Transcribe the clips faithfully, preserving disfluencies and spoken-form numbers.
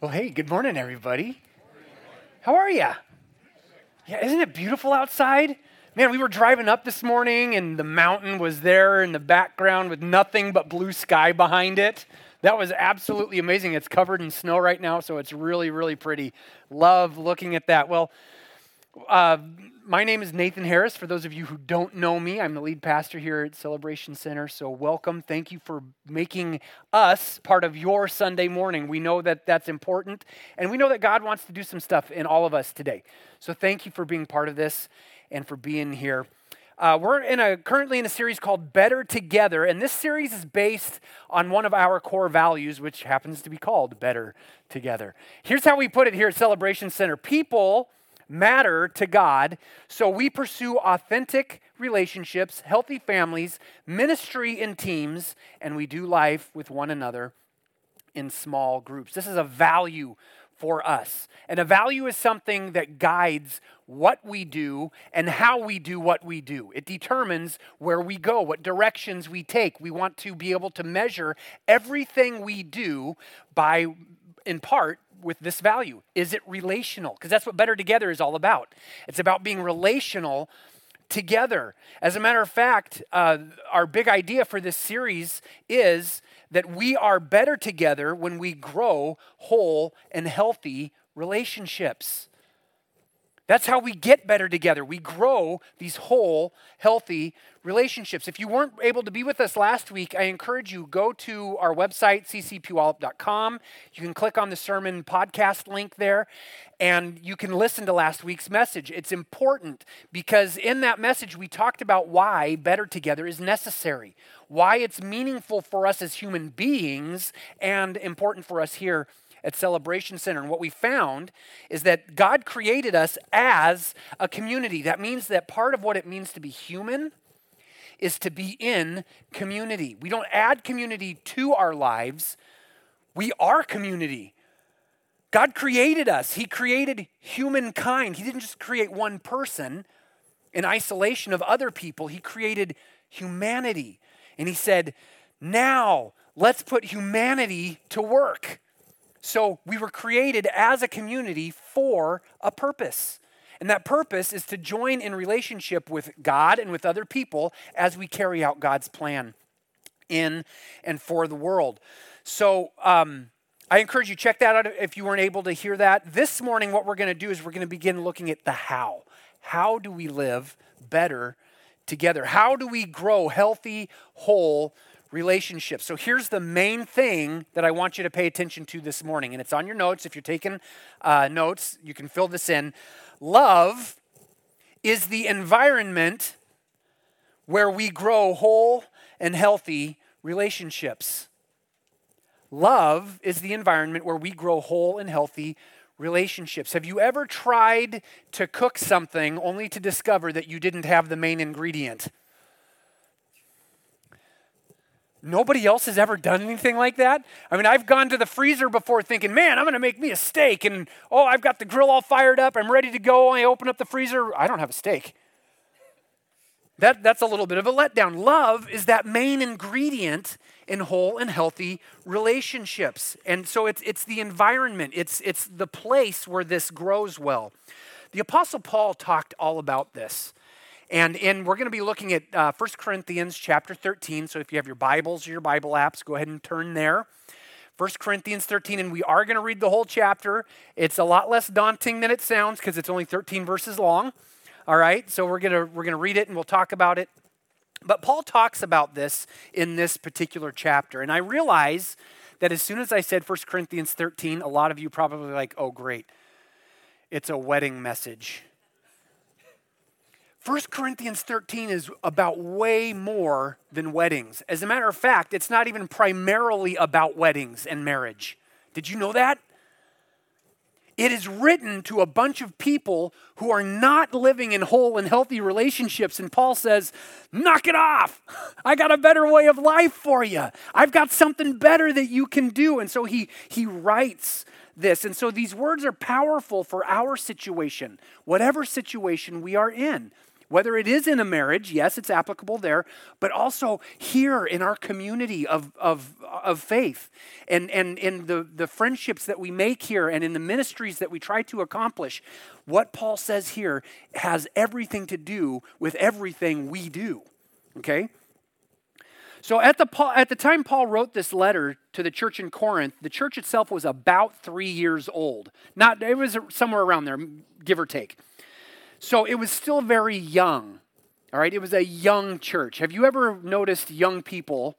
Well, hey, good morning, everybody. How are ya? Yeah, isn't it beautiful outside? Man, we were driving up this morning, and the mountain was there in the background with nothing but blue sky behind it. That was absolutely amazing. It's covered in snow right now, so it's really, really pretty. Love looking at that. Well, uh, my name is Nathan Harris. For those of you who don't know me, I'm the lead pastor here at Celebration Center, so welcome. Thank you for making us part of your Sunday morning. We know that that's important, and we know that God wants to do some stuff in all of us today. So thank you for being part of this and for being here. Uh, we're in a, currently in a series called Better Together, and this series is based on one of our core values, which happens to be called Better Together. Here's how we put it here at Celebration Center. People matter to God, so we pursue authentic relationships, healthy families, ministry in teams, and we do life with one another in small groups. This is a value for us. And a value is something that guides what we do and how we do what we do. It determines where we go, what directions we take. We want to be able to measure everything we do by, in part, with this value. Is it relational? Because that's what Better Together is all about. It's about being relational together. As a matter of fact, uh, our big idea for this series is that we are better together when we grow whole and healthy relationships. That's how we get better together. We grow these whole, healthy relationships. If you weren't able to be with us last week, I encourage you, go to our website, c c p wallop dot com. You can click on the sermon podcast link there, and you can listen to last week's message. It's important because in that message, we talked about why Better Together is necessary, why it's meaningful for us as human beings and important for us here at Celebration Center. And what we found is that God created us as a community. That means that part of what it means to be human is to be in community. We don't add community to our lives. We are community. God created us. He created humankind. He didn't just create one person in isolation of other people. He created humanity. And he said, now let's put humanity to work. So we were created as a community for a purpose. And that purpose is to join in relationship with God and with other people as we carry out God's plan in and for the world. So um, I encourage you, check that out if you weren't able to hear that. This morning, what we're going to do is we're going to begin looking at the how. How do we live better together? How do we grow healthy, whole relationships? So here's the main thing that I want you to pay attention to this morning, and it's on your notes. If you're taking uh, notes, you can fill this in. Love is the environment where we grow whole and healthy relationships. Love is the environment where we grow whole and healthy relationships. Have you ever tried to cook something only to discover that you didn't have the main ingredient? Nobody else has ever done anything like that. I mean, I've gone to the freezer before thinking, man, I'm going to make me a steak. And, oh, I've got the grill all fired up. I'm ready to go. I open up the freezer. I don't have a steak. That, that's a little bit of a letdown. Love is that main ingredient in whole and healthy relationships. And so it's, it's the environment. It's, it's the place where this grows well. The Apostle Paul talked all about this. And in, we're going to be looking at uh, First Corinthians chapter thirteen. So if you have your Bibles or your Bible apps, go ahead and turn there. First Corinthians thirteen, and we are going to read the whole chapter. It's a lot less daunting than it sounds because it's only thirteen verses long. All right, so we're going to we're going to read it and we'll talk about it. But Paul talks about this in this particular chapter. And I realize that as soon as I said First Corinthians thirteen, a lot of you probably like, oh, great, it's a wedding message. First Corinthians thirteen is about way more than weddings. As a matter of fact, it's not even primarily about weddings and marriage. Did you know that? It is written to a bunch of people who are not living in whole and healthy relationships. And Paul says, knock it off. I got a better way of life for you. I've got something better that you can do. And so he, he writes this. And so these words are powerful for our situation, whatever situation we are in. whether it is in a marriage, yes, it's applicable there, but also here in our community of of, of faith and and in the, the friendships that we make here and in the ministries that we try to accomplish. What Paul says here has everything to do with everything we do, okay? So at the at the time Paul wrote this letter to the church in Corinth, the church itself was about three years old. Not it was somewhere around there, give or take. So it was still very young, all right? It was a young church. Have you ever noticed young people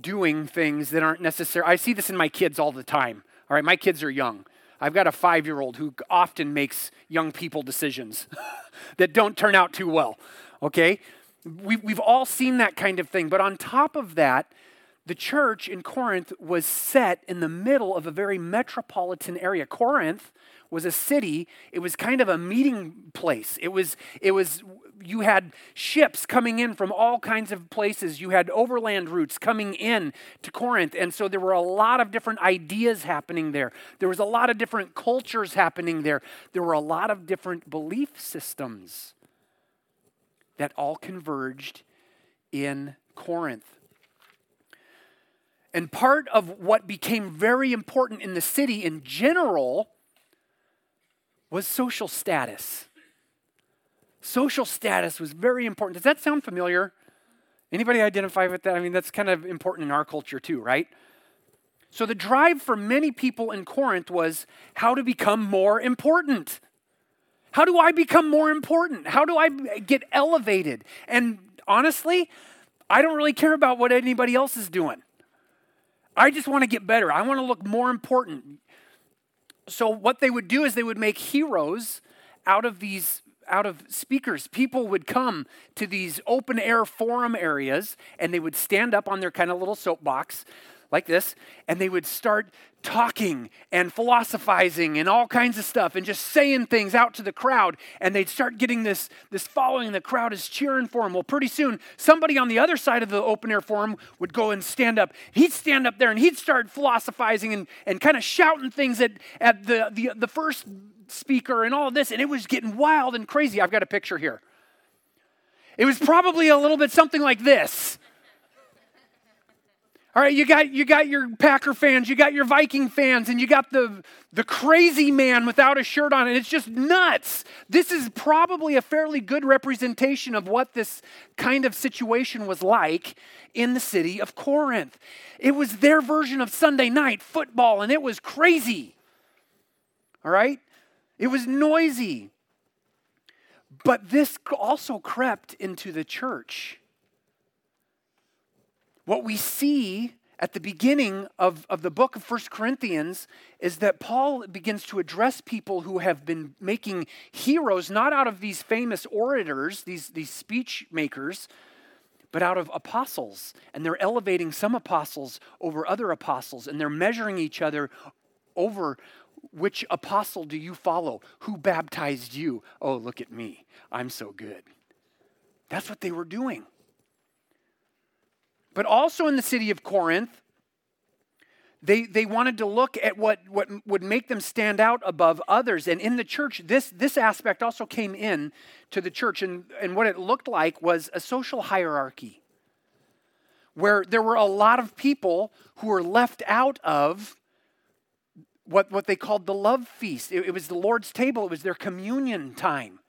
doing things that aren't necessary? I see this in my kids all the time, all right? My kids are young. I've got a five-year-old who often makes young people decisions that don't turn out too well, okay? We, we've all seen that kind of thing. But on top of that, the church in Corinth was set in the middle of a very metropolitan area. Corinth was a city. It was kind of a meeting place. It was, it was, you had ships coming in from all kinds of places. You had overland routes coming in to Corinth. And so there were a lot of different ideas happening there. There was a lot of different cultures happening there. There were a lot of different belief systems that all converged in Corinth. And part of what became very important in the city in general was social status. Social status was very important. Does that sound familiar? Anybody identify with that? I mean, that's kind of important in our culture too, right? So the drive for many people in Corinth was how to become more important. How do I become more important? How do I get elevated? And honestly, I don't really care about what anybody else is doing. I just want to get better. I want to look more important. So what they would do is they would make heroes out of these, out of speakers. People would come to these open air forum areas and they would stand up on their kind of little soapbox like this, and they would start talking and philosophizing and all kinds of stuff and just saying things out to the crowd, and they'd start getting this, this following. The crowd is cheering for them. Well, pretty soon, somebody on the other side of the open air forum would go and stand up. He'd stand up there, and he'd start philosophizing and, and kind of shouting things at, at the, the, the first speaker and all of this, and it was getting wild and crazy. I've got a picture here. It was probably a little bit something like this. All right, you got you got your Packer fans, you got your Viking fans, and you got the, the crazy man without a shirt on, and it's just nuts. This is probably a fairly good representation of what this kind of situation was like in the city of Corinth. It was their version of Sunday night football, and it was crazy. All right? It was noisy. But this also crept into the church. What we see at the beginning of, of the book of First Corinthians is that Paul begins to address people who have been making heroes, not out of these famous orators, these, these speech makers, but out of apostles. And they're elevating some apostles over other apostles, and they're measuring each other over which apostle do you follow? Who baptized you? Oh, look at me. I'm so good. That's what they were doing. But also in the city of Corinth, they they wanted to look at what, what would make them stand out above others. And in the church, this, this aspect also came in to the church. And, and what it looked like was a social hierarchy where there were a lot of people who were left out of what, what they called the love feast. It, it was the Lord's table. It was their communion time.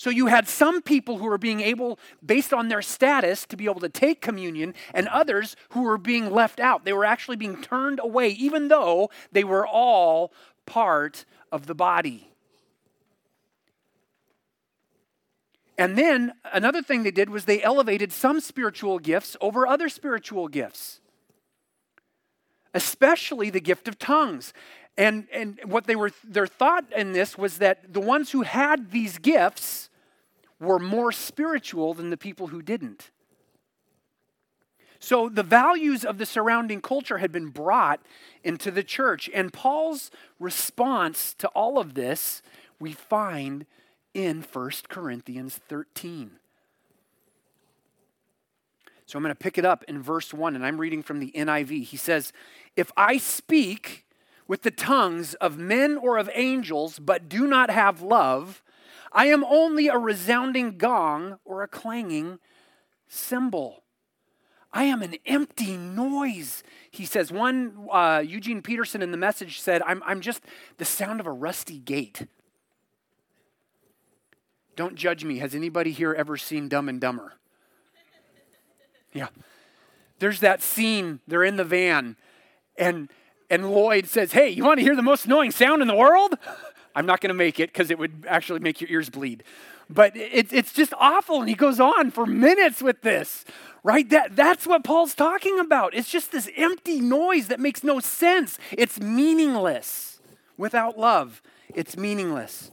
So you had some people who were being able, based on their status, to be able to take communion, and others who were being left out. They were actually being turned away, even though they were all part of the body. And then another thing they did was they elevated some spiritual gifts over other spiritual gifts, especially the gift of tongues. And and what they were their thought in this was that the ones who had these gifts were more spiritual than the people who didn't. So the values of the surrounding culture had been brought into the church. And Paul's response to all of this we find in First Corinthians thirteen. So I'm going to pick it up in verse one, and I'm reading from the N I V. He says, "If I speak with the tongues of men or of angels, but do not have love, I am only a resounding gong or a clanging cymbal. I am an empty noise, he says. One, uh, Eugene Peterson in The Message said, I'm, I'm just the sound of a rusty gate. Don't judge me. Has anybody here ever seen Dumb and Dumber? Yeah. There's that scene. They're in the van, and and Lloyd says, hey, you want to hear the most annoying sound in the world? I'm not going to make it because it would actually make your ears bleed. But it, it's just awful, and he goes on for minutes with this, right? That That's what Paul's talking about. It's just this empty noise that makes no sense. It's meaningless. Without love, it's meaningless.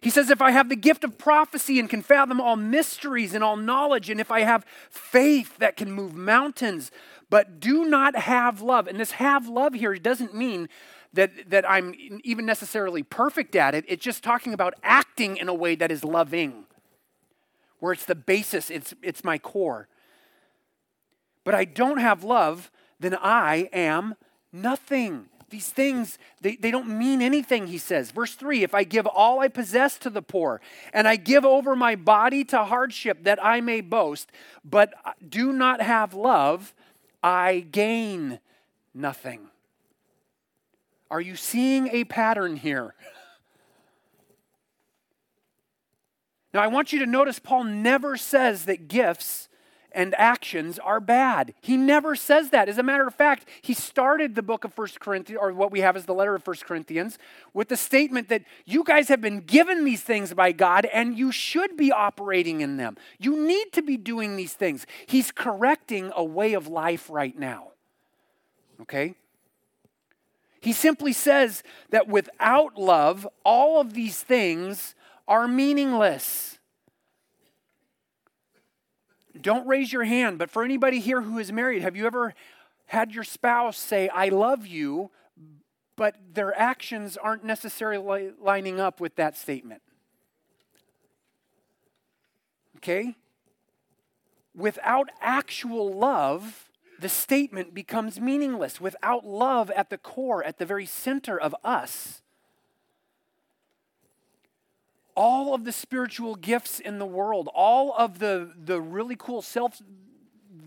He says, if I have the gift of prophecy and can fathom all mysteries and all knowledge, and if I have faith that can move mountains, but do not have love. And this have love here doesn't mean that, that I'm even necessarily perfect at it. It's just talking about acting in a way that is loving, where it's the basis, it's, it's my core. But I don't have love, then I am nothing. These things, they, they don't mean anything, he says. Verse three, if I give all I possess to the poor, and I give over my body to hardship that I may boast, but do not have love, I gain nothing. Are you seeing a pattern here? Now, I want you to notice Paul never says that gifts and actions are bad. He never says that. As a matter of fact, he started the book of First Corinthians, or what we have as the letter of First Corinthians, with the statement that you guys have been given these things by God and you should be operating in them. You need to be doing these things. He's correcting a way of life right now. Okay? He simply says that without love, all of these things are meaningless. Don't raise your hand, but for anybody here who is married, have you ever had your spouse say, I love you, but their actions aren't necessarily lining up with that statement? Okay? Without actual love, the statement becomes meaningless. Without love at the core, at the very center of us, all of the spiritual gifts in the world, all of the, the really cool self,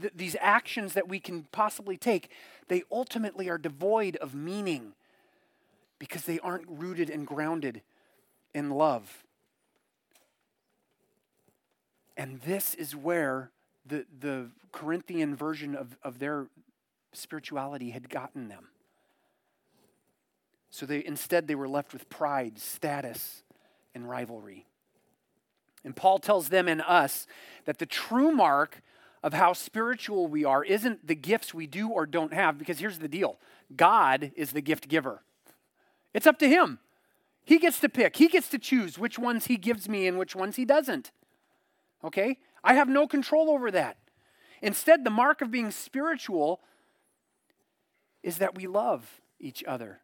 th- these actions that we can possibly take, they ultimately are devoid of meaning because they aren't rooted and grounded in love. And this is where the, the Corinthian version of, of their spirituality had gotten them. So they instead they were left with pride, status, and rivalry. And Paul tells them and us that the true mark of how spiritual we are isn't the gifts we do or don't have, because here's the deal. God is the gift giver. It's up to him. He gets to pick. He gets to choose which ones he gives me and which ones he doesn't. Okay? I have no control over that. Instead, the mark of being spiritual is that we love each other.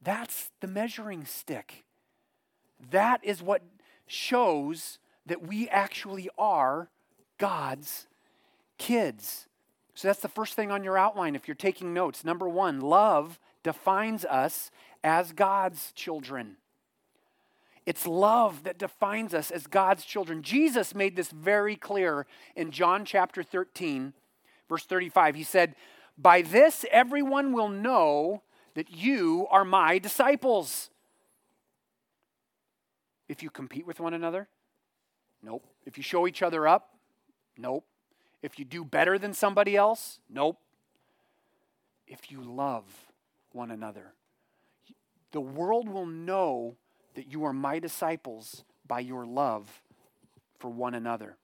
That's the measuring stick. That is what shows that we actually are God's kids. So that's the first thing on your outline if you're taking notes. Number one, love defines us as God's children. It's love that defines us as God's children. Jesus made this very clear in John chapter thirteen, verse thirty-five. He said, by this everyone will know that you are my disciples. If you compete with one another? Nope. If you show each other up? Nope. If you do better than somebody else? Nope. If you love one another. The world will know that you are my disciples by your love for one another.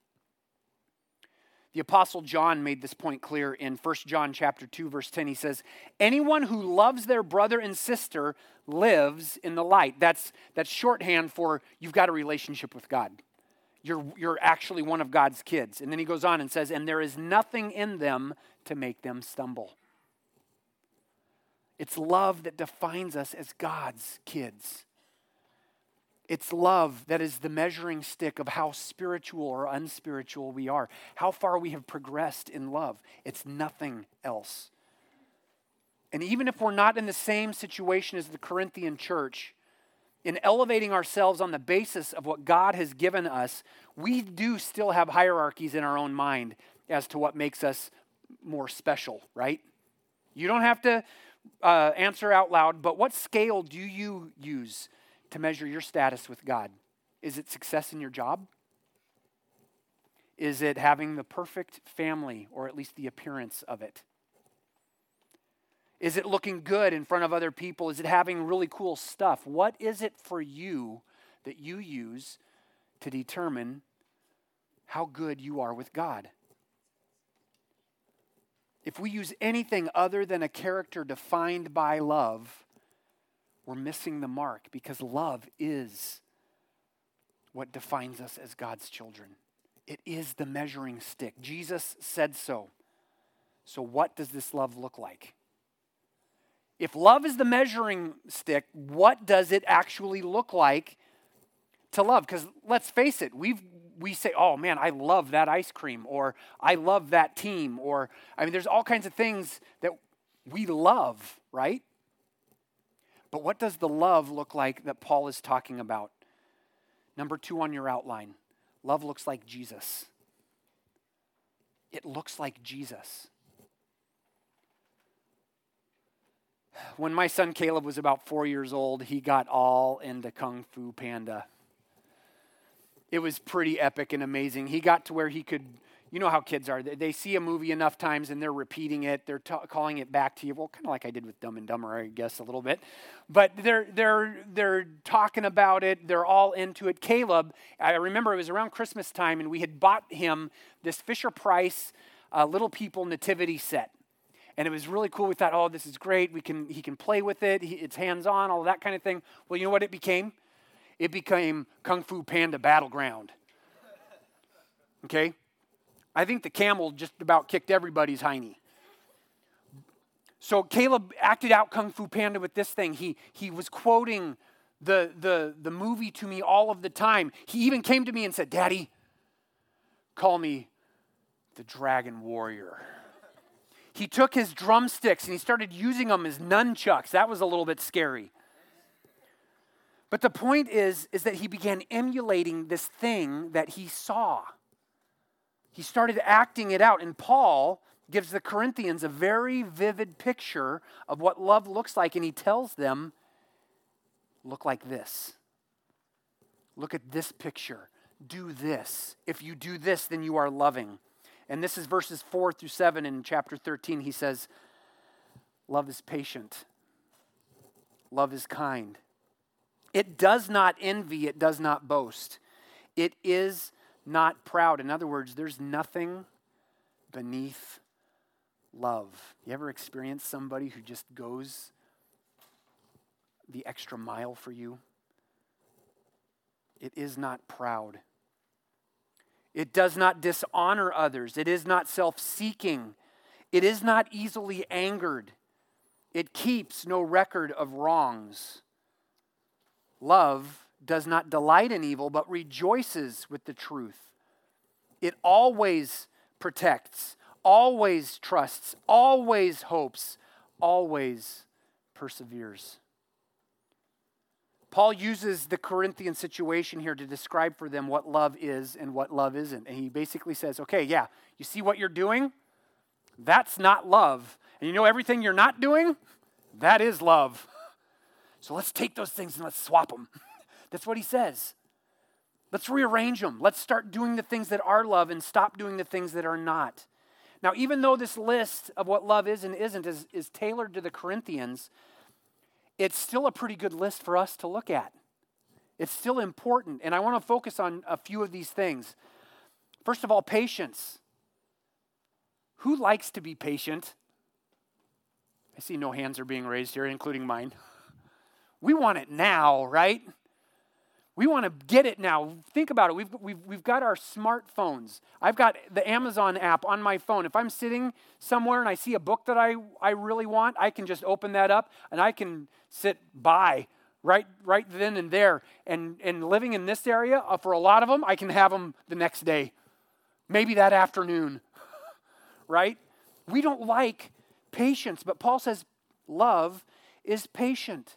The Apostle John made this point clear in First John chapter two, verse ten. He says, anyone who loves their brother and sister lives in the light. That's, that's shorthand for you've got a relationship with God. You're, you're actually one of God's kids. And then he goes on and says, and there is nothing in them to make them stumble. It's love that defines us as God's kids. It's love that is the measuring stick of how spiritual or unspiritual we are, how far we have progressed in love. It's nothing else. And even if we're not in the same situation as the Corinthian church, in elevating ourselves on the basis of what God has given us, we do still have hierarchies in our own mind as to what makes us more special, right? You don't have to uh, answer out loud, but what scale do you use to measure your status with God? Is it success in your job? Is it having the perfect family, or at least the appearance of it? Is it looking good in front of other people? Is it having really cool stuff? What is it for you that you use to determine how good you are with God? If we use anything other than a character defined by love, we're missing the mark, because love is what defines us as God's children. It is the measuring stick. Jesus said so. So what does this love look like? If love is the measuring stick, what does it actually look like to love? Because let's face it, we've we say, oh man, I love that ice cream, or I love that team, or I mean, there's all kinds of things that we love, right? But what does the love look like that Paul is talking about? Number two on your outline, love looks like Jesus. It looks like Jesus. When my son Caleb was about four years old, he got all into Kung Fu Panda. It was pretty epic and amazing. He got to where he could, you know how kids are. They see a movie enough times and they're repeating it. They're t- calling it back to you. Well, kind of like I did with Dumb and Dumber, I guess, a little bit. But they're they're they're talking about it. They're all into it. Caleb, I remember it was around Christmas time, and we had bought him this Fisher-Price uh, Little People nativity set. And it was really cool. We thought, oh, this is great. We can he can play with it. He, it's hands-on, all that kind of thing. Well, you know what it became? It became Kung Fu Panda Battleground. Okay? I think the camel just about kicked everybody's hiney. So Caleb acted out Kung Fu Panda with this thing. He he was quoting the the the movie to me all of the time. He even came to me and said, "Daddy, call me the Dragon Warrior." He took his drumsticks and he started using them as nunchucks. That was a little bit scary. But the point is, is that he began emulating this thing that he saw. He started acting it out. And Paul gives the Corinthians a very vivid picture of what love looks like. And he tells them, look like this. Look at this picture. Do this. If you do this, then you are loving. And this is verses four through seven in chapter thirteen. He says, love is patient. Love is kind. It does not envy. It does not boast. It is not proud. In other words, there's nothing beneath love. You ever experience somebody who just goes the extra mile for you? It is not proud. It does not dishonor others. It is not self-seeking. It is not easily angered. It keeps no record of wrongs. Love does not delight in evil, but rejoices with the truth. It always protects, always trusts, always hopes, always perseveres. Paul uses the Corinthian situation here to describe for them what love is and what love isn't. And he basically says, okay, yeah, you see what you're doing? That's not love. And you know everything you're not doing? That is love. So let's take those things and let's swap them. That's what he says. Let's rearrange them. Let's start doing the things that are love and stop doing the things that are not. Now, even though this list of what love is and isn't is, is tailored to the Corinthians, it's still a pretty good list for us to look at. It's still important, and I want to focus on a few of these things. First of all, patience. Who likes to be patient? I see no hands are being raised here, including mine. We want it now, right? We want to get it now. Think about it. We've, we've, we've got our smartphones. I've got the Amazon app on my phone. If I'm sitting somewhere and I see a book that I, I really want, I can just open that up and I can sit by right right then and there. And, and living in this area, uh, for a lot of them, I can have them the next day, maybe that afternoon, right? We don't like patience, but Paul says love is patient.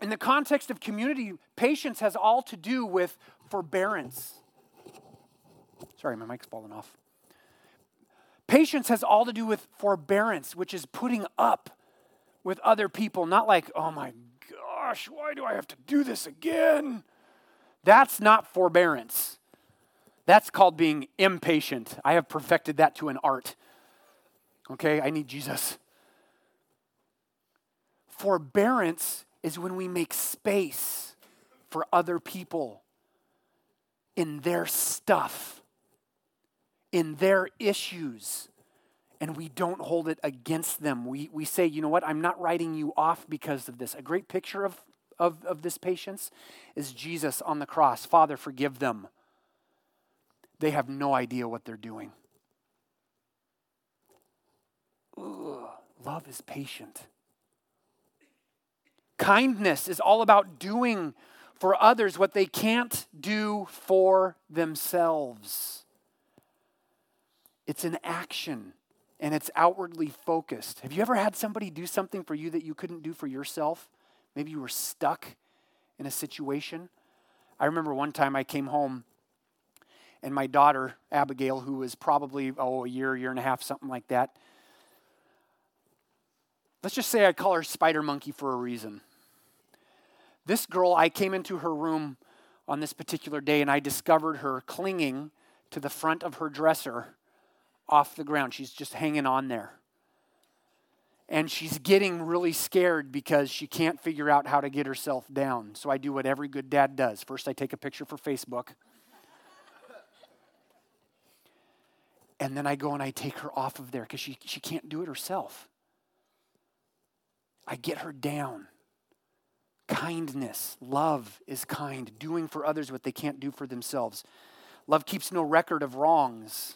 In the context of community, patience has all to do with forbearance. Sorry, my mic's falling off. Patience has all to do with forbearance, which is putting up with other people. Not like, oh my gosh, why do I have to do this again? That's not forbearance. That's called being impatient. I have perfected that to an art. Okay, I need Jesus. Forbearance is when we make space for other people in their stuff, in their issues, and we don't hold it against them. We we say, you know what, I'm not writing you off because of this. A great picture of, of, of this patience is Jesus on the cross. Father, forgive them. They have no idea what they're doing. Ugh. Love is patient. Kindness is all about doing for others what they can't do for themselves. It's an action, and it's outwardly focused. Have you ever had somebody do something for you that you couldn't do for yourself? Maybe you were stuck in a situation. I remember one time I came home, and my daughter, Abigail, who was probably, oh, a year, year and a half, something like that. Let's just say I call her Spider Monkey for a reason. This girl, I came into her room on this particular day and I discovered her clinging to the front of her dresser off the ground. She's just hanging on there. And she's getting really scared because she can't figure out how to get herself down. So I do what every good dad does. First, I take a picture for Facebook. And then I go and I take her off of there because she, she can't do it herself. I get her down. Kindness, love is kind, doing for others what they can't do for themselves. Love keeps no record of wrongs.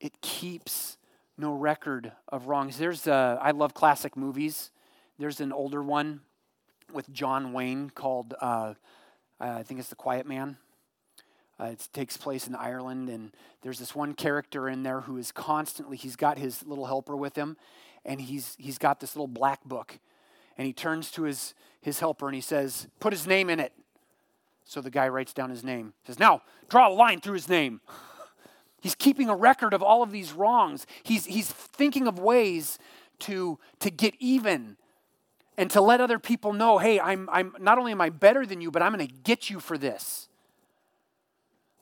It keeps no record of wrongs. There's a, I love classic movies. There's an older one with John Wayne called, uh, I think it's The Quiet Man. Uh, it takes place in Ireland, and there's this one character in there who is constantly, he's got his little helper with him, and he's he's got this little black book. And he turns to his, his helper and he says, put his name in it. So the guy writes down his name. He says, now, draw a line through his name. He's keeping a record of all of these wrongs. He's he's thinking of ways to, to get even and to let other people know, hey, I'm I'm not only am I better than you, but I'm going to get you for this.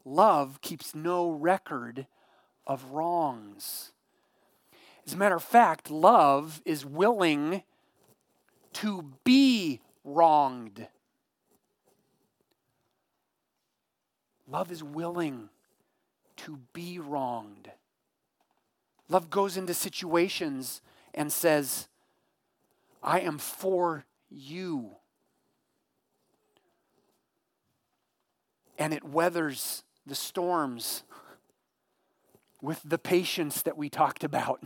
Love keeps no record of wrongs. As a matter of fact, love is willing to be wronged. Love is willing to be wronged. Love goes into situations and says, I am for you. And it weathers the storms with the patience that we talked about,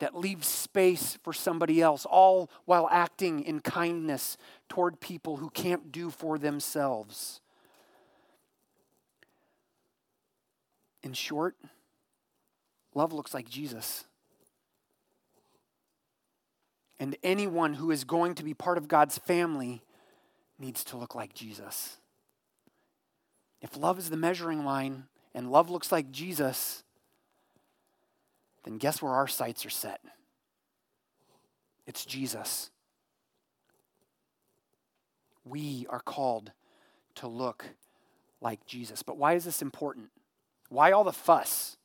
that leaves space for somebody else, all while acting in kindness toward people who can't do for themselves. In short, love looks like Jesus. And anyone who is going to be part of God's family needs to look like Jesus. If love is the measuring line and love looks like Jesus, then guess where our sights are set? It's Jesus. We are called to look like Jesus. But why is this important? Why all the fuss?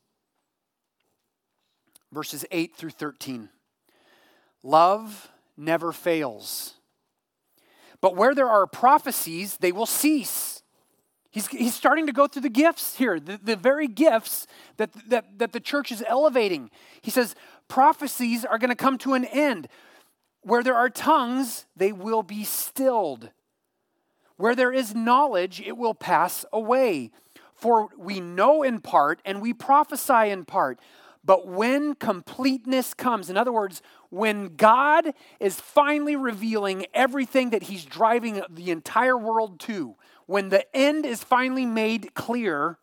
Verses eight through thirteen. Love never fails. But where there are prophecies, they will cease. He's, he's starting to go through the gifts here, the, the very gifts that, that, that the church is elevating. He says, prophecies are going to come to an end. Where there are tongues, they will be stilled. Where there is knowledge, it will pass away. For we know in part and we prophesy in part. But when completeness comes, in other words, when God is finally revealing everything that he's driving the entire world to, when the end is finally made clear,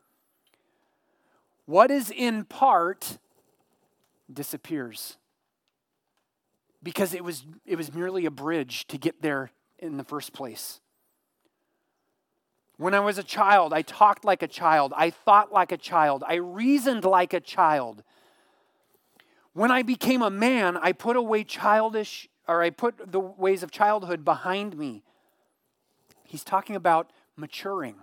what is in part disappears. because it was it was merely a bridge to get there in the first place. When I was a child, I talked like a child. I thought like a child. I reasoned like a child. When I became a man, I put away childish, or I put the ways of childhood behind me. He's talking about maturing.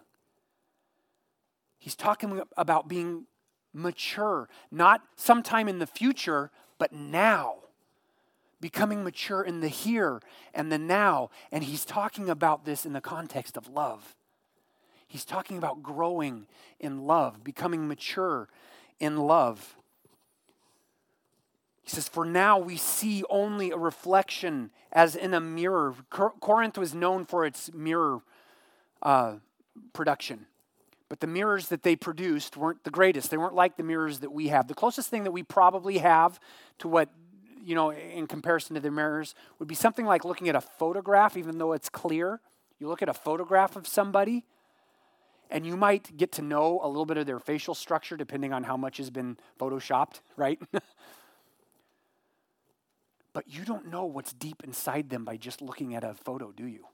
He's talking about being mature, not sometime in the future, but now. Becoming mature in the here and the now. And he's talking about this in the context of love. He's talking about growing in love, becoming mature in love. He says, for now we see only a reflection as in a mirror. Cor- Corinth was known for its mirror uh, production. But the mirrors that they produced weren't the greatest. They weren't like the mirrors that we have. The closest thing that we probably have to what, you know, in comparison to the mirrors would be something like looking at a photograph, even though it's clear. You look at a photograph of somebody, and you might get to know a little bit of their facial structure depending on how much has been photoshopped, right? But you don't know what's deep inside them by just looking at a photo, do you?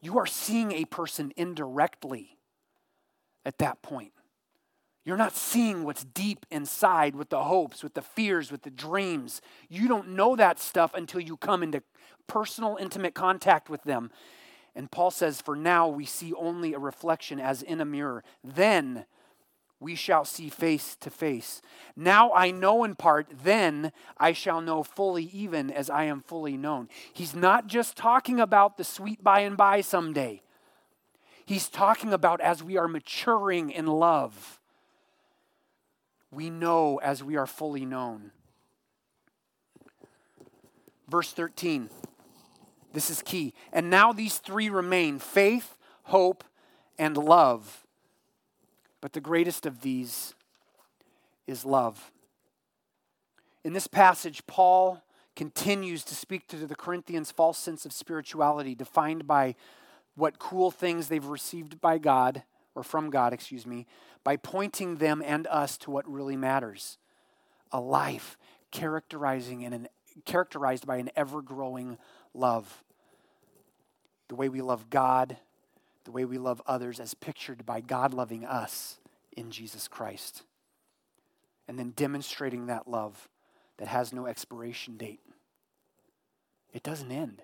You are seeing a person indirectly at that point. You're not seeing what's deep inside with the hopes, with the fears, with the dreams. You don't know that stuff until you come into personal, intimate contact with them. And Paul says, for now we see only a reflection as in a mirror. Then we shall see face to face. Now I know in part, then I shall know fully even as I am fully known. He's not just talking about the sweet by and by someday. He's talking about as we are maturing in love, we know as we are fully known. Verse thirteen. This is key. And now these three remain, faith, hope, and love. But the greatest of these is love. In this passage, Paul continues to speak to the Corinthians' false sense of spirituality defined by what cool things they've received by God, or from God, excuse me, by pointing them and us to what really matters, a life characterizing in an, characterized by an ever-growing love. The way we love God, the way we love others as pictured by God loving us in Jesus Christ. And then demonstrating that love that has no expiration date. It doesn't end.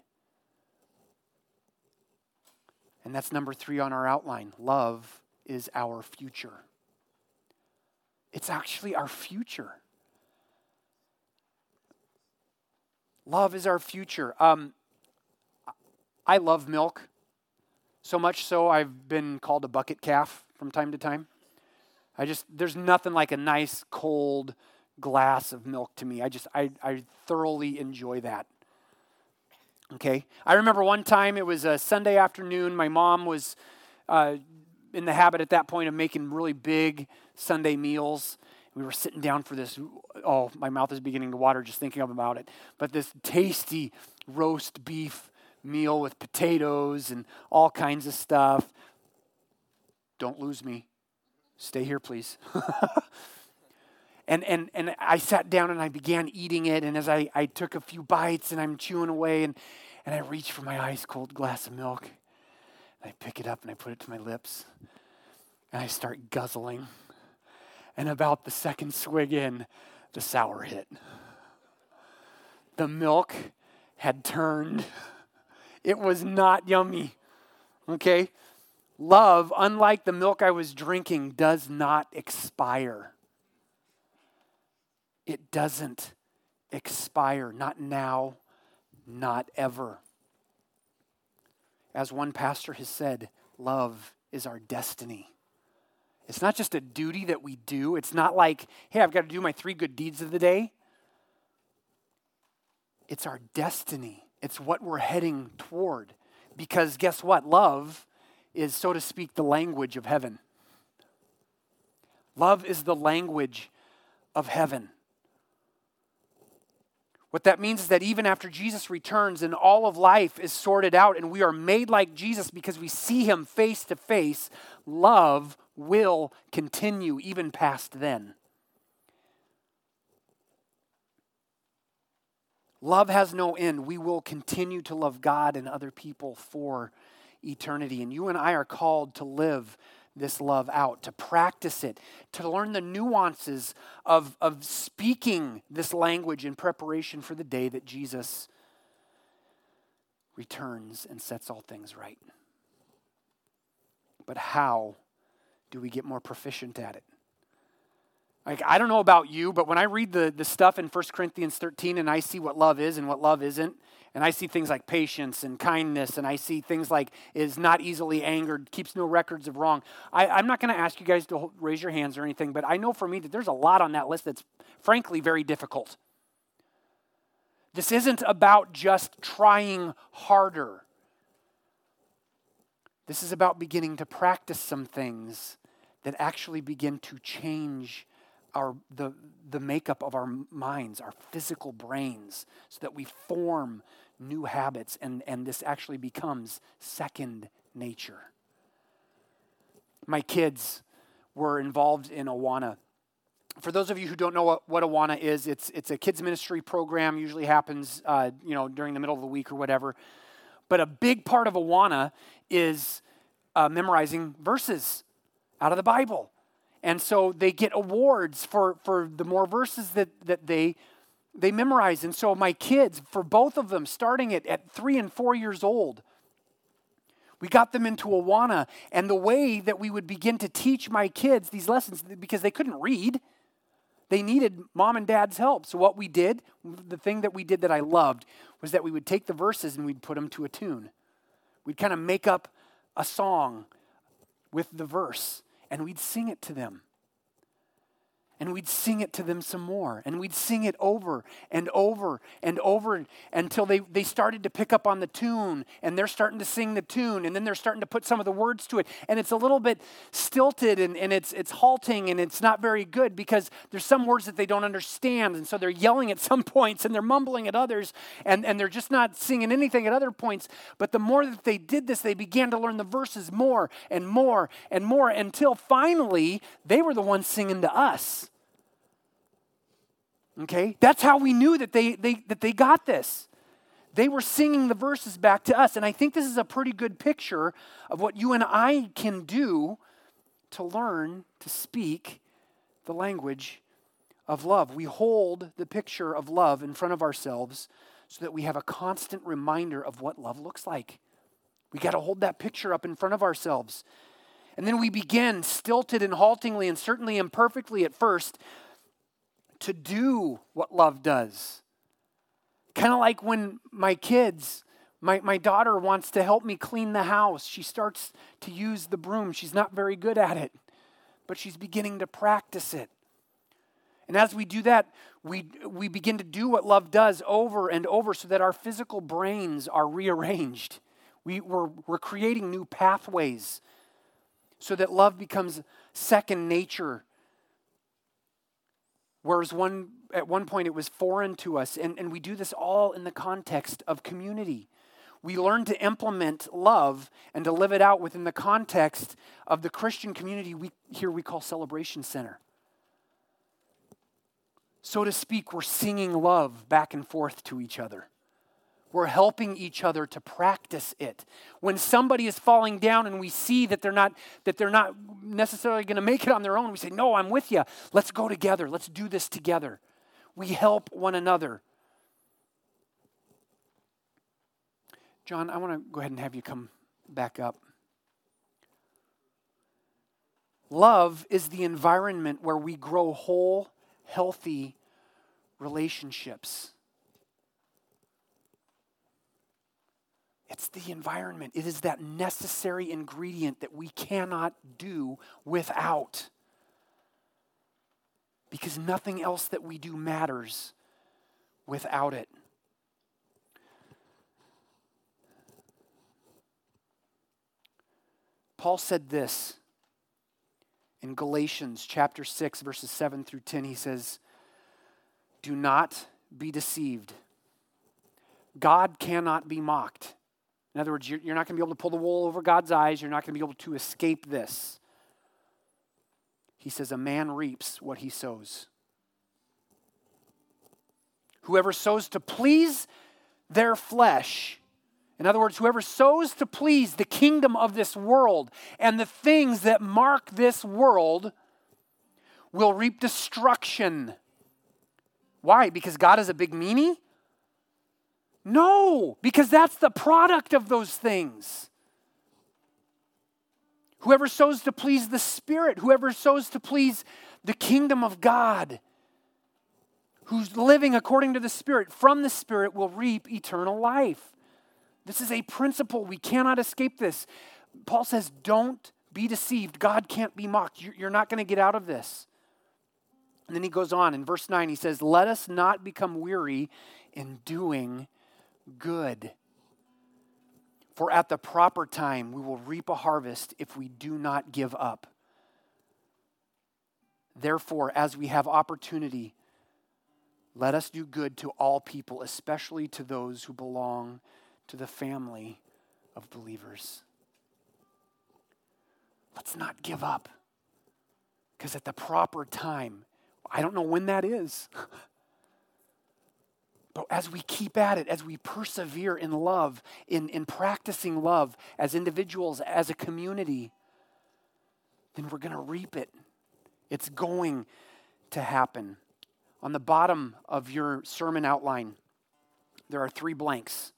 And that's number three on our outline. Love is our future. It's actually our future. Love is our future. Um, I love milk, so much so I've been called a bucket calf from time to time. I just, there's nothing like a nice cold glass of milk to me. I just, I, I thoroughly enjoy that. Okay, I remember one time, it was a Sunday afternoon. My mom was uh, in the habit at that point of making really big Sunday meals. We were sitting down for this, oh, my mouth is beginning to water just thinking about it, but this tasty roast beef meal with potatoes and all kinds of stuff. Don't lose me. Stay here, please. and and and I sat down and I began eating it, and as I, I took a few bites and I'm chewing away, and, and I reach for my ice-cold glass of milk, and I pick it up and I put it to my lips, and I start guzzling. And about the second swig in, the sour hit. The milk had turned. It was not yummy. Okay? Love, unlike the milk I was drinking, does not expire. It doesn't expire. Not now, not ever. As one pastor has said, love is our destiny. It's not just a duty that we do. It's not like, hey, I've got to do my three good deeds of the day. It's our destiny. It's what we're heading toward. Because guess what? Love is, so to speak, the language of heaven. Love is the language of heaven. What that means is that even after Jesus returns and all of life is sorted out and we are made like Jesus because we see him face to face, love will continue even past then. Love has no end. We will continue to love God and other people for eternity. And you and I are called to live this love out, to practice it, to learn the nuances of, of speaking this language in preparation for the day that Jesus returns and sets all things right. But how do we get more proficient at it? Like, I don't know about you, but when I read the, the stuff in First Corinthians thirteen and I see what love is and what love isn't, and I see things like patience and kindness, and I see things like is not easily angered, keeps no records of wrong. I, I'm not going to ask you guys to raise your hands or anything, but I know for me that there's a lot on that list that's frankly very difficult. This isn't about just trying harder. This is about beginning to practice some things that actually begin to change Our, the, the makeup of our minds, our physical brains, so that we form new habits and, and this actually becomes second nature. My kids were involved in Awana. For those of you who don't know what, what Awana is, it's it's a kids ministry program, usually happens uh, you know during the middle of the week or whatever. But a big part of Awana is uh, memorizing verses out of the Bible. And so they get awards for, for the more verses that, that they they memorize. And so my kids, for both of them, starting it at three and four years old, we got them into Awana. And the way that we would begin to teach my kids these lessons, because they couldn't read, they needed mom and dad's help. So what we did, the thing that we did that I loved, was that we would take the verses and we'd put them to a tune. We'd kind of make up a song with the verse. And we'd sing it to them. And we'd sing it to them some more. And we'd sing it over and over and over until they, they started to pick up on the tune. And they're starting to sing the tune. And then they're starting to put some of the words to it. And it's a little bit stilted and, and it's it's halting and it's not very good because there's some words that they don't understand. And so they're yelling at some points and they're mumbling at others. And, and they're just not singing anything at other points. But the more that they did this, they began to learn the verses more and more and more until finally they were the ones singing to us. Okay, that's how we knew that they, they that they got this. They were singing the verses back to us. And I think this is a pretty good picture of what you and I can do to learn to speak the language of love. We hold the picture of love in front of ourselves so that we have a constant reminder of what love looks like. We got to hold that picture up in front of ourselves. And then we begin, stilted and haltingly and certainly imperfectly at first, to do what love does. Kind of like when my kids, my, my daughter wants to help me clean the house. She starts to use the broom. She's not very good at it, but she's beginning to practice it. And as we do that, we, we begin to do what love does over and over so that our physical brains are rearranged. We, we're, we're creating new pathways so that love becomes second nature. Whereas one at one point it was foreign to us. And, and we do this all in the context of community. We learn to implement love and to live it out within the context of the Christian community we here we call Celebration Center. So to speak, we're singing love back and forth to each other. We're helping each other to practice it. When somebody is falling down and we see that they're not that they're not necessarily going to make it on their own, we say, "No, I'm with you. Let's go together. Let's do this together." We help one another. John, I want to go ahead and have you come back up. Love is the environment where we grow whole, healthy relationships. It's the environment. It is that necessary ingredient that we cannot do without. Because nothing else that we do matters without it. Paul said this in Galatians chapter six, verses seven through ten. He says, "Do not be deceived. God cannot be mocked." In other words, you're not going to be able to pull the wool over God's eyes. You're not going to be able to escape this. He says, "A man reaps what he sows. Whoever sows to please their flesh, in other words, whoever sows to please the kingdom of this world and the things that mark this world will reap destruction. Why? Because God is a big meanie? No, because that's the product of those things. Whoever sows to please the Spirit, whoever sows to please the kingdom of God, who's living according to the Spirit, from the Spirit will reap eternal life. This is a principle. We cannot escape this. Paul says, don't be deceived. God can't be mocked. You're not going to get out of this. And then he goes on in verse nine, he says, let us not become weary in doing good. For at the proper time, we will reap a harvest if we do not give up. Therefore, as we have opportunity, let us do good to all people, especially to those who belong to the family of believers. Let's not give up, because at the proper time, I don't know when that is, but as we keep at it, as we persevere in love, in, in practicing love as individuals, as a community, then we're going to reap it. It's going to happen. On the bottom of your sermon outline, there are three blanks.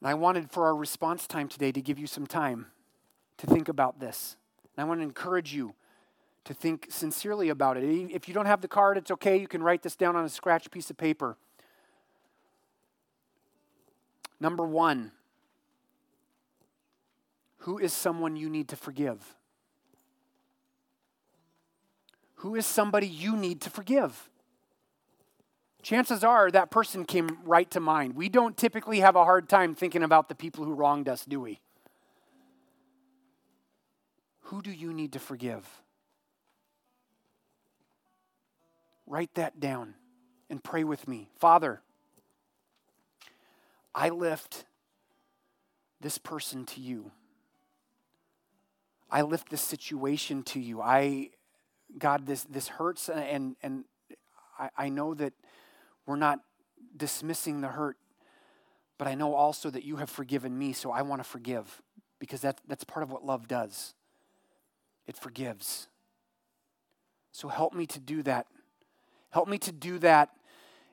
And I wanted for our response time today to give you some time to think about this. And I want to encourage you to think sincerely about it. If you don't have the card, it's okay. You can write this down on a scratch piece of paper. Number one, who is someone you need to forgive? Who is somebody you need to forgive? Chances are that person came right to mind. We don't typically have a hard time thinking about the people who wronged us, do we? Who do you need to forgive? Write that down and pray with me. Father, I lift this person to you. I lift this situation to you. I, God, this this hurts, and and I, I know that we're not dismissing the hurt, but I know also that you have forgiven me, so I want to forgive, because that, that's part of what love does. It forgives. So help me to do that. Help me to do that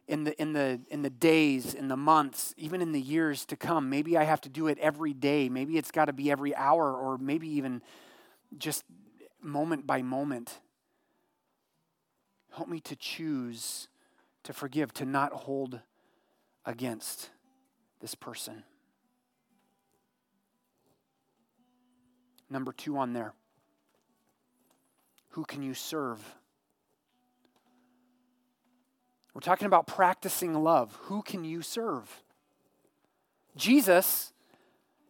in the in the in the days, in the months, even in the years to come. Maybe I have to do it every day. Maybe it's got to be every hour, or maybe even just moment by moment. Help me to choose to forgive, to not hold against this person. Number two on there. Who can you serve? We're talking about practicing love. Who can you serve? Jesus,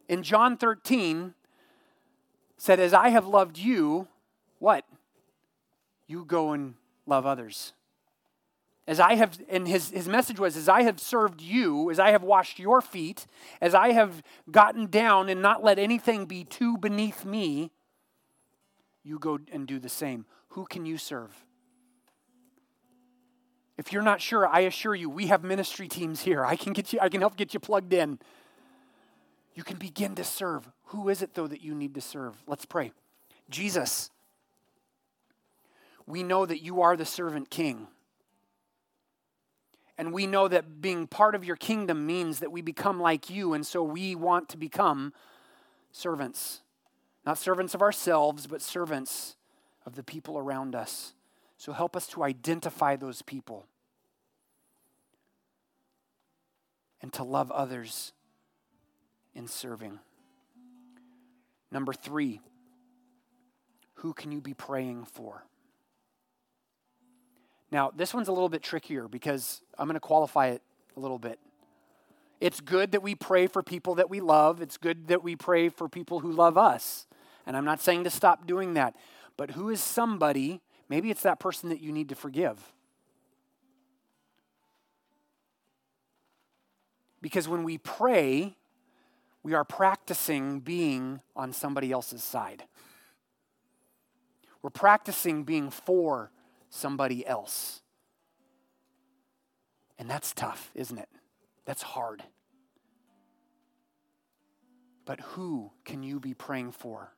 in John thirteen, said, as I have loved you, what? You go and love others. As I have, and his, his message was, as I have served you, as I have washed your feet, as I have gotten down and not let anything be too beneath me, you go and do the same. Who can you serve? If you're not sure, I assure you, we have ministry teams here. I can get you, I can help get you plugged in. You can begin to serve. Who is it, though, that you need to serve? Let's pray. Jesus, we know that you are the servant king. And we know that being part of your kingdom means that we become like you, and so we want to become servants. Not servants of ourselves, but servants of the people around us. So help us to identify those people and to love others in serving. Number three, who can you be praying for? Now, this one's a little bit trickier, because I'm going to qualify it a little bit. It's good that we pray for people that we love. It's good that we pray for people who love us. And I'm not saying to stop doing that. But who is somebody, maybe it's that person that you need to forgive. Because when we pray, we are practicing being on somebody else's side. We're practicing being for somebody else. And that's tough, isn't it? That's hard. But who can you be praying for?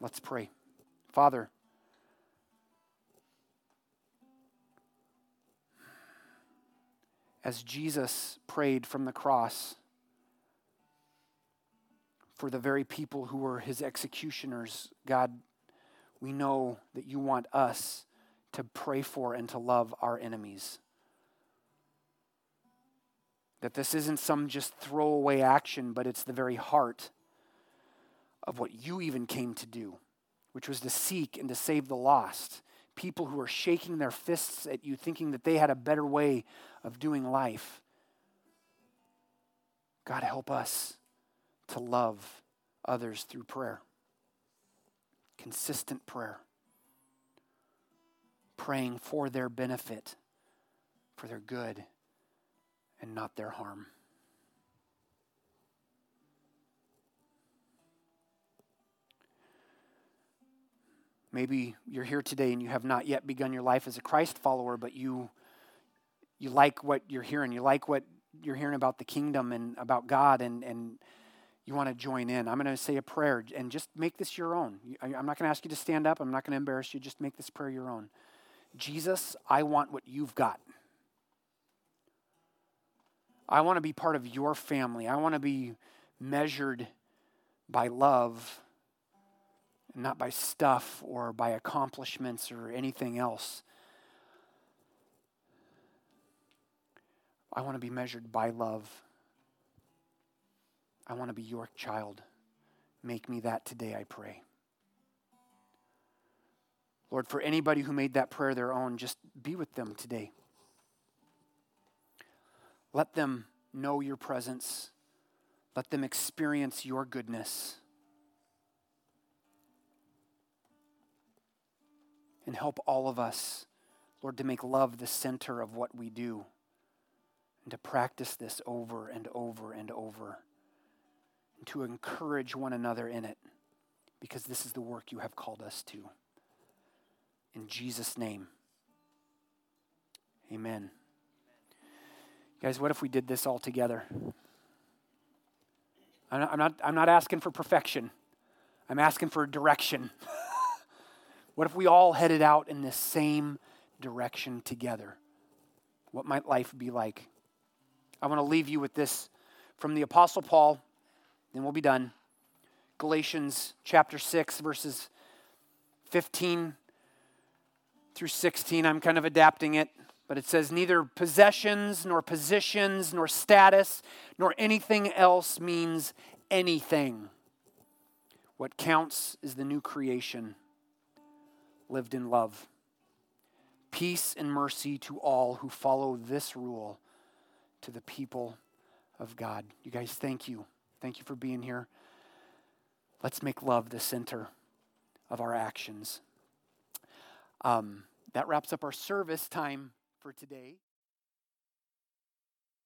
Let's pray. Father, as Jesus prayed from the cross for the very people who were his executioners, God, we know that you want us to pray for and to love our enemies. That this isn't some just throwaway action, but it's the very heart of what you even came to do, which was to seek and to save the lost. People who are shaking their fists at you, thinking that they had a better way of doing life. God, help us to love others through prayer. Consistent prayer. Praying for their benefit, for their good, and not their harm. Maybe you're here today and you have not yet begun your life as a Christ follower, but you you like what you're hearing. You like what you're hearing about the kingdom and about God, and, and you want to join in. I'm going to say a prayer, and just make this your own. I'm not going to ask you to stand up. I'm not going to embarrass you. Just make this prayer your own. Jesus, I want what you've got. I want to be part of your family. I want to be measured by love, not by stuff or by accomplishments or anything else. I want to be measured by love. I want to be your child. Make me that today, I pray. Lord, for anybody who made that prayer their own, just be with them today. Let them know your presence. Let them experience your goodness. And help all of us, Lord, to make love the center of what we do and to practice this over and over and over and to encourage one another in it, because this is the work you have called us to. In Jesus' name, amen. Guys, what if we did this all together? I'm not, I'm not, I'm not asking for perfection. I'm asking for direction. What if we all headed out in this same direction together? What might life be like? I want to leave you with this from the Apostle Paul, then we'll be done. Galatians chapter six, verses fifteen through sixteen. I'm kind of adapting it, but it says, "Neither possessions, nor positions, nor status, nor anything else means anything. What counts is the new creation, lived in love. Peace and mercy to all who follow this rule, to the people of God." You guys, thank you. Thank you for being here. Let's make love the center of our actions. Um, that wraps up our service time for today.